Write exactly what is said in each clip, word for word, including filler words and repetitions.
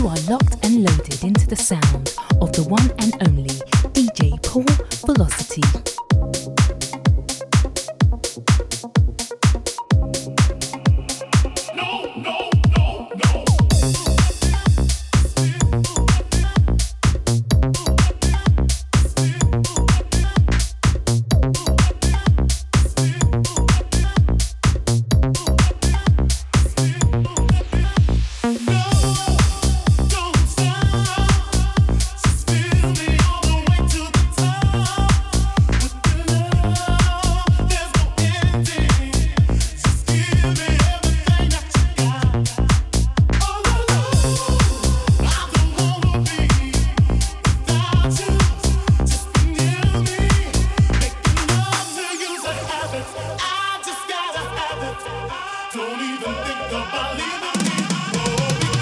You are locked and loaded into the sound of the one and only D J Paul Velocity. I just gotta have it. Don't even think about leaving me.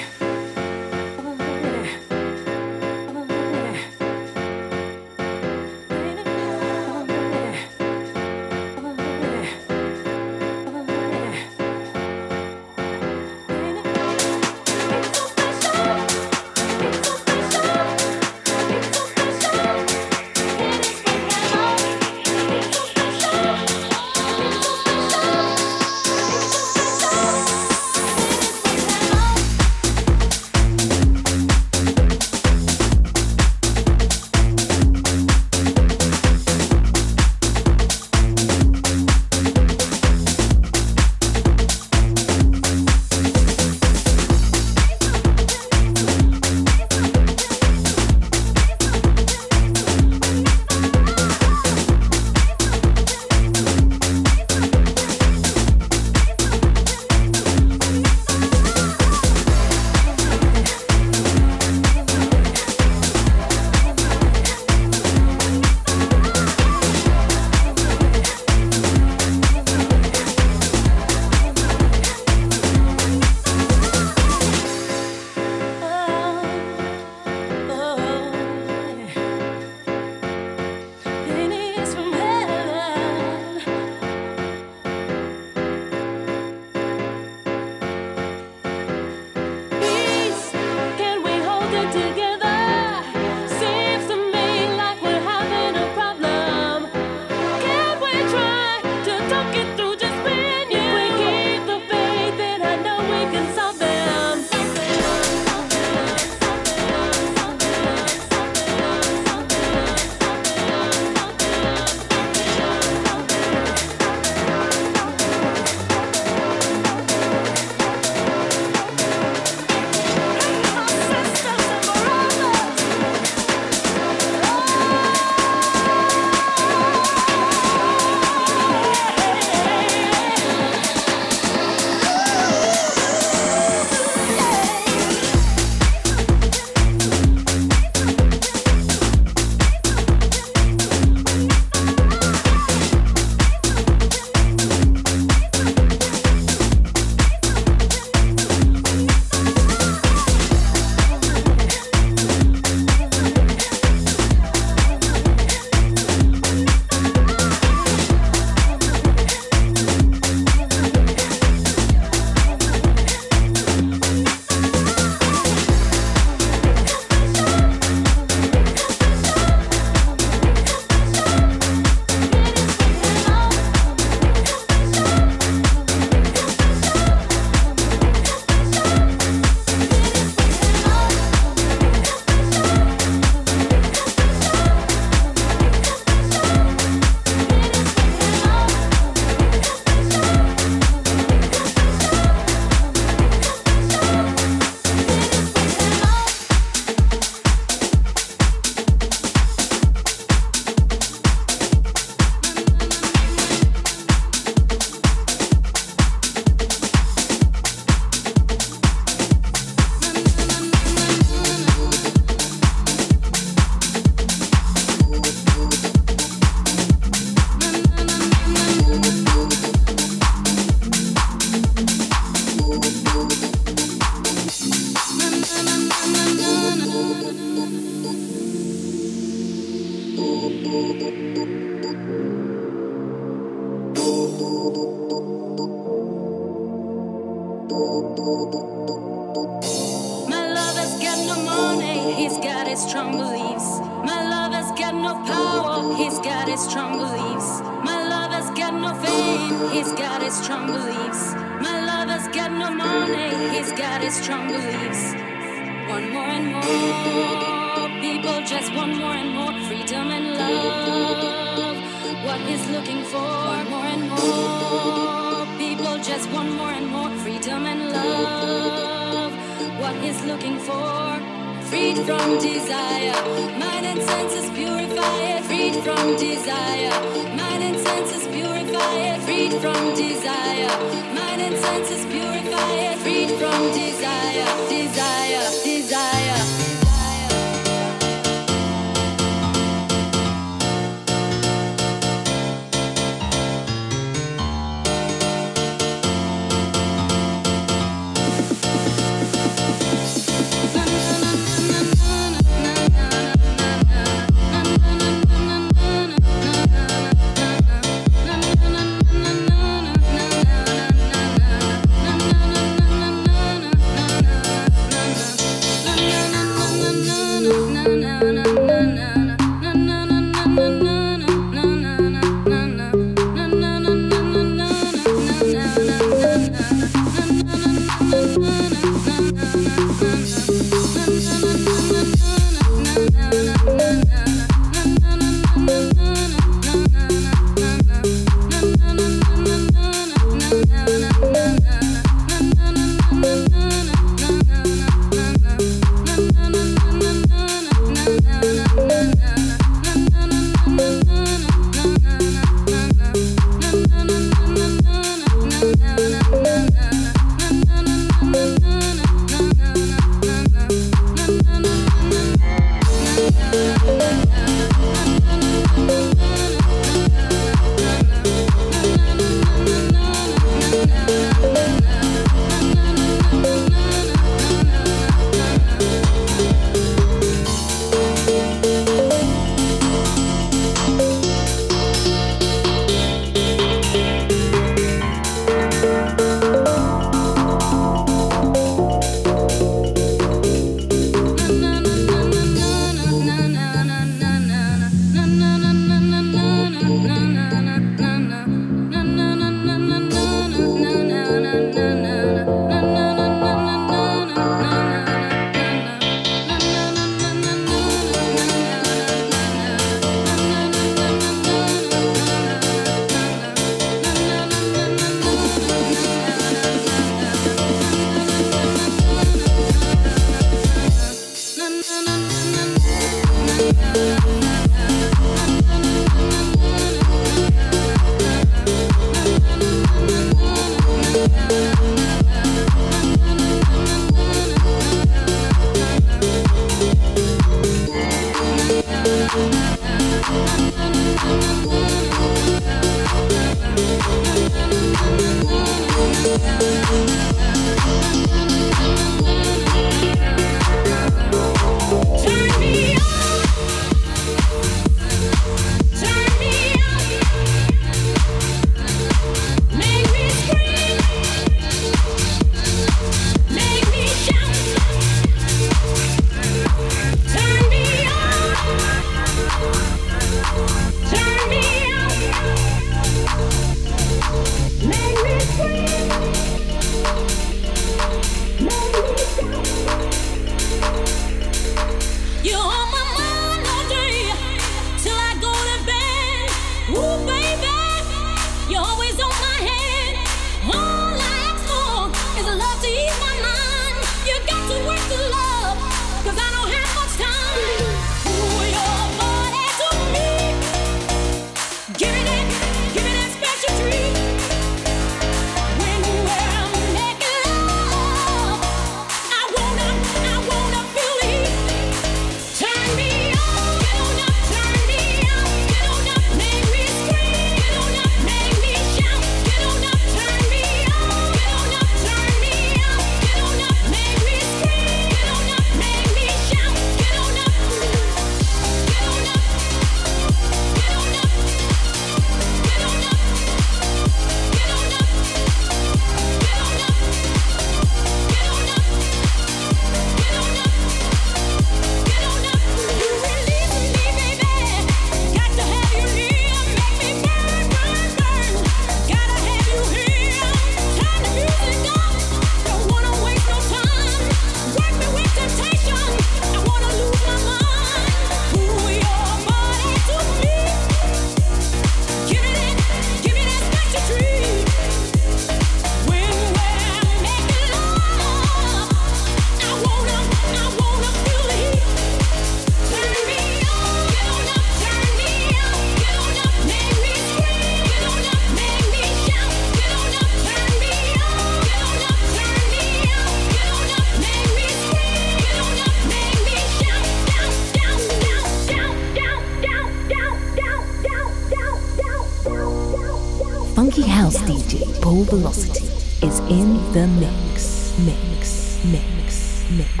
funky house D J Paul Velocity is in the mix, mix, mix, mix,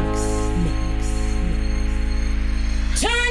mix. Scream!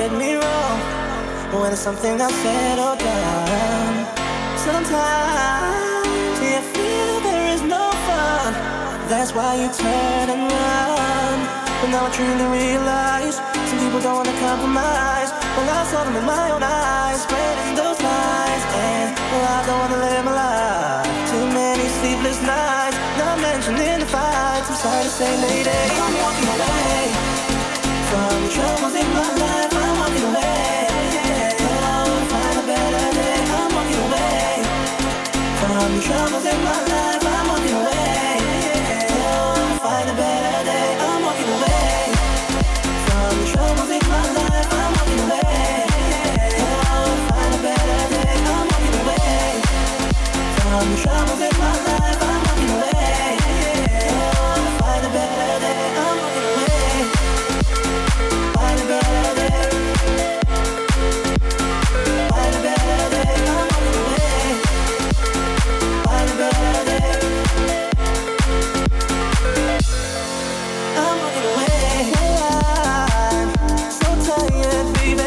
get me wrong, when it's something I said or done. Sometimes you feel there is no fun, that's why you turn and run. But now I truly realize some people don't wanna compromise. Well, I saw them in my own eyes, spreading those lies, and well, I don't wanna live my life. Too many sleepless nights, not mentioning the fights. I'm sorry to say, lady, I'm walking away from the troubles in my life. I'm walking away. I'll find a better day. I'm walking away from the troubles in my life. I'm walking away. I'll find a better day. I'm walking away from the troubles in my life. I'm walking away. I'll find a better day. I'm walking away from the troubles in my life. I'm walking away. I'll find a better day. I'm walking away. Find a better day. Find a better day. I'm walking away. Find a better day. I'm walking away. I'm so tired, baby.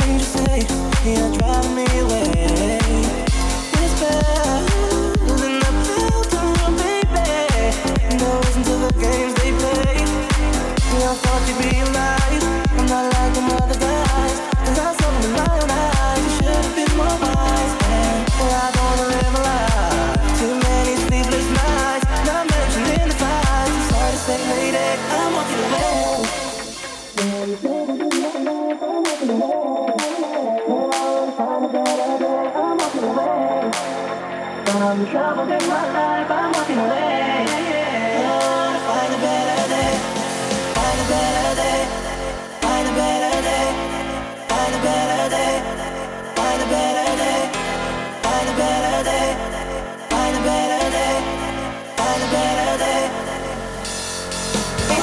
Things you say, you're driving me away. It's building up out the room, baby. No reason to the games they play. I thought you'd be alive. I'm not like them other guys, 'cause I saw them in my own eyes. You should've been more wise. And well, I don't wanna live my life. Too many sleepless nights, not mentioning the fights. I'm sorry to say, lady, I'm walking away. From the troubles in my life, I'm walking away. Lord, find a better day. Find a better day. Find a better day. Find a better day. Find a better day. Find a better day. Find a better day. Find a better day.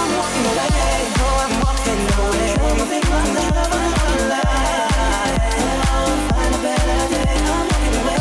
I'm walking away. Oh, I'm walking away. Troubles in my life, I'm walking away. Lord, find a better day. I'm walking away.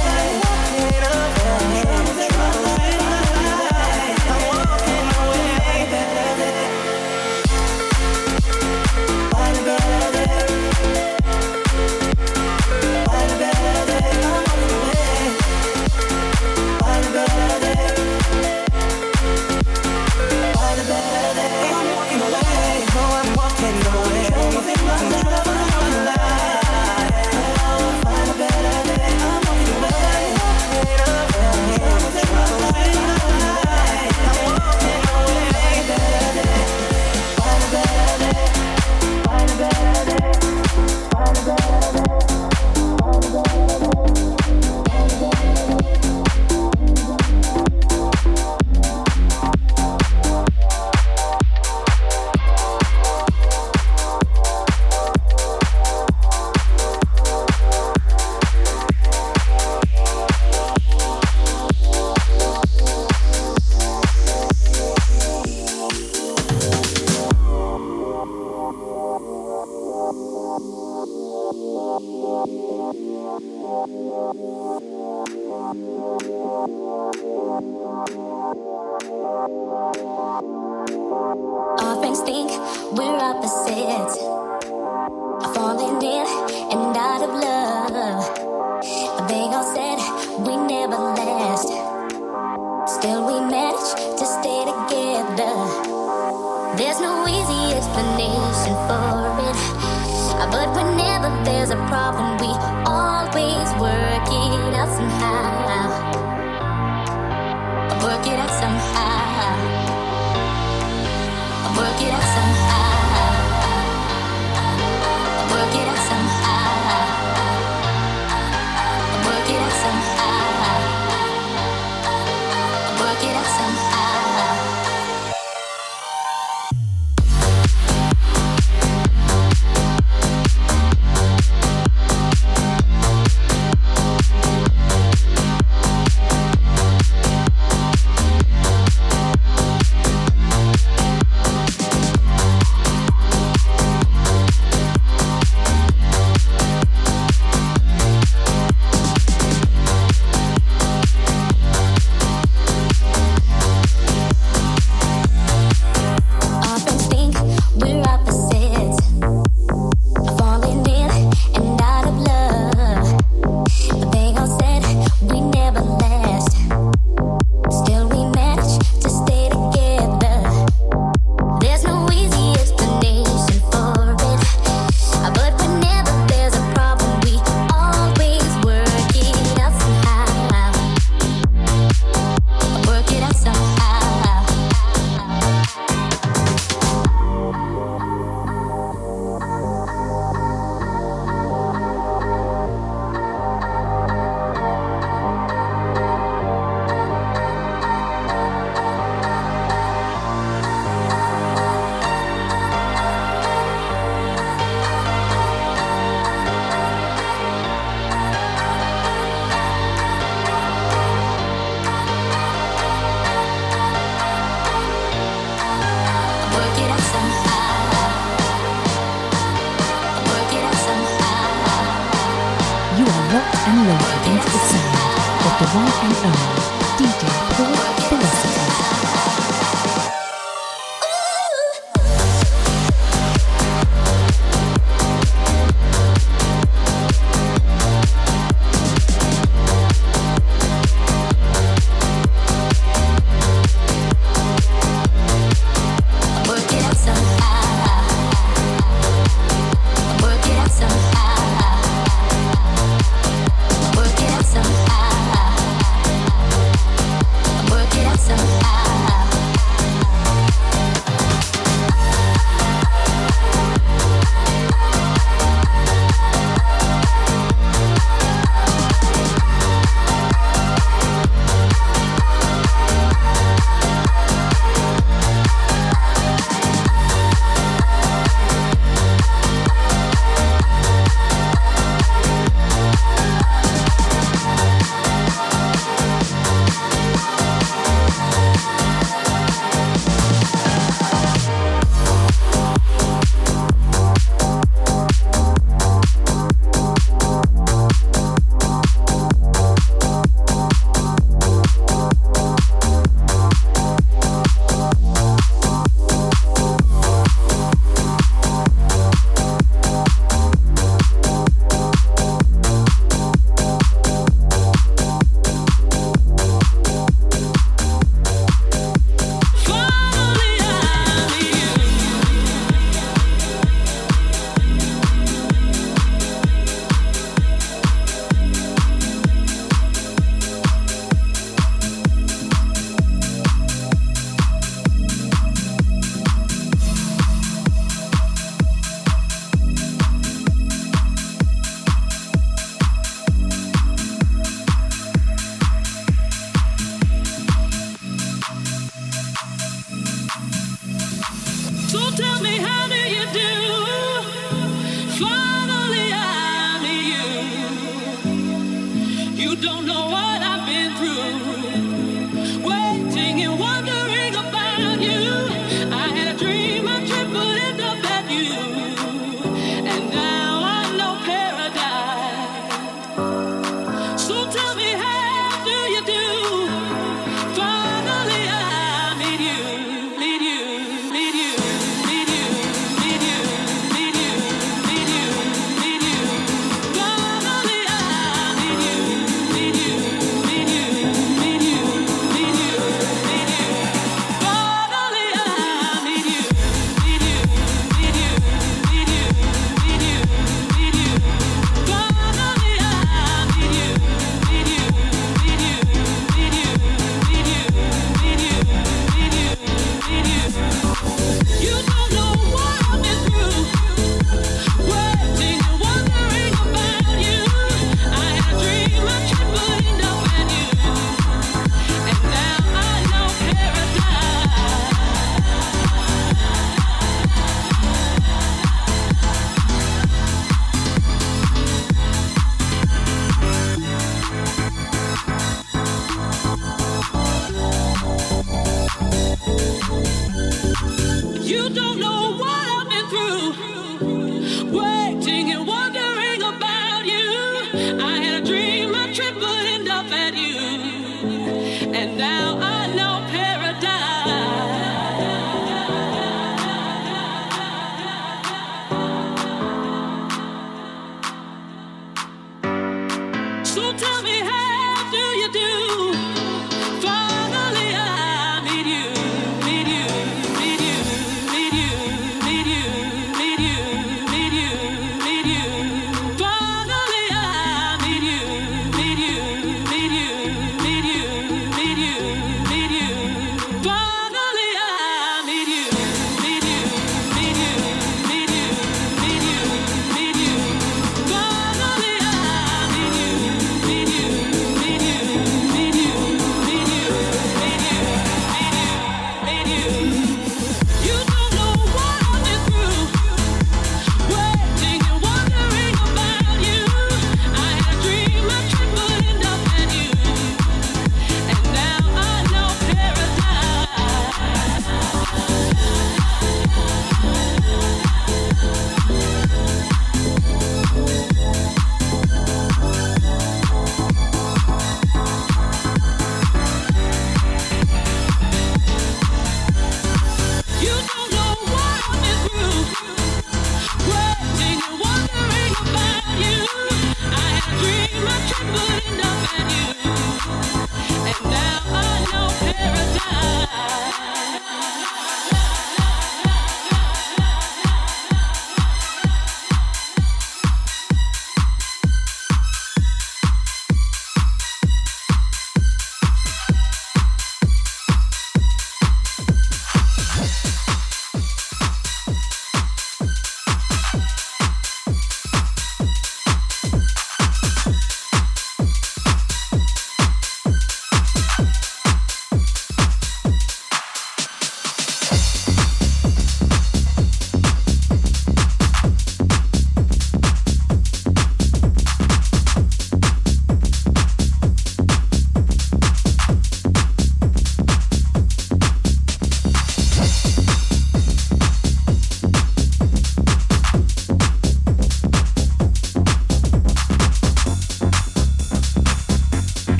rock and roll against the sound of the one and only D J Paul Velocity. Media.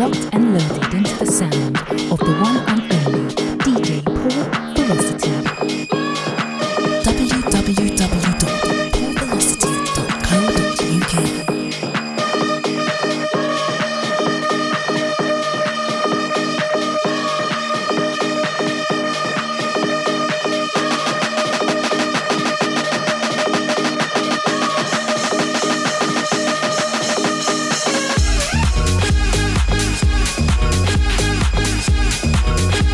locked and loaded into the sound of the one and only D J Paul Velocity. w w w dot paul velocity dot co dot u k We'll be right back.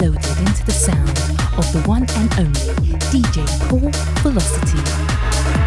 loaded into the sound of the one and only D J Paul Velocity.